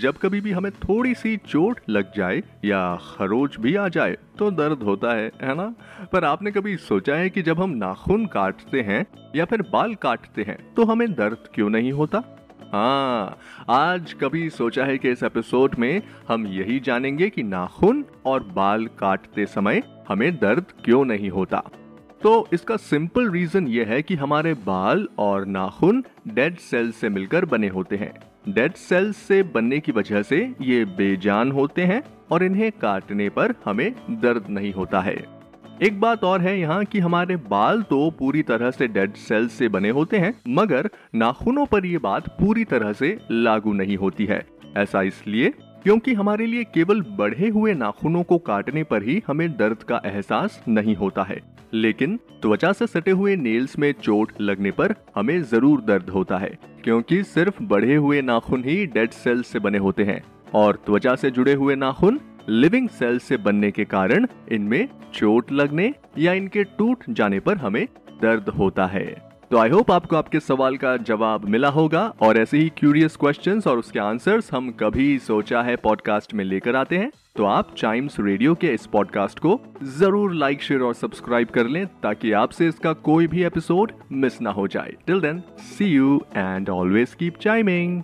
जब कभी भी हमें थोड़ी सी चोट लग जाए या खरोच भी आ जाए तो दर्द होता है ना? पर आपने कभी सोचा है कि जब हम नाखून काटते हैं या फिर बाल काटते हैं तो हमें दर्द क्यों नहीं होता? हाँ, आज कभी सोचा है कि इस एपिसोड में हम यही जानेंगे कि नाखून और बाल काटते समय हमें दर्द क्यों नहीं होता। तो इसका सिंपल रीजन यह है कि हमारे बाल और नाखून डेड सेल से मिलकर बने होते हैं। डेड सेल से बनने की वजह से ये बेजान होते हैं और इन्हें काटने पर हमें दर्द नहीं होता है। एक बात और है यहाँ कि हमारे बाल तो पूरी तरह से डेड सेल से बने होते हैं, मगर नाखूनों पर ये बात पूरी तरह से लागू नहीं होती है। ऐसा इसलिए क्योंकि हमारे लिए केवल बढ़े हुए नाखूनों को काटने पर ही हमें दर्द का एहसास नहीं होता है, लेकिन त्वचा से सटे हुए नेल्स में चोट लगने पर हमें जरूर दर्द होता है, क्योंकि सिर्फ बढ़े हुए नाखून ही डेड सेल से बने होते हैं और त्वचा से जुड़े हुए नाखून लिविंग सेल से बनने के कारण इनमें चोट लगने या इनके टूट जाने पर हमें दर्द होता है। तो आई होप आपको आपके सवाल का जवाब मिला होगा, और ऐसे ही क्यूरियस क्वेश्चंस और उसके आंसर्स हम कभी सोचा है पॉडकास्ट में लेकर आते हैं। तो आप चाइम्स रेडियो के इस पॉडकास्ट को जरूर लाइक, शेयर और सब्सक्राइब कर लें ताकि आपसे इसका कोई भी एपिसोड मिस ना हो जाए। Till then, see you and always keep chiming.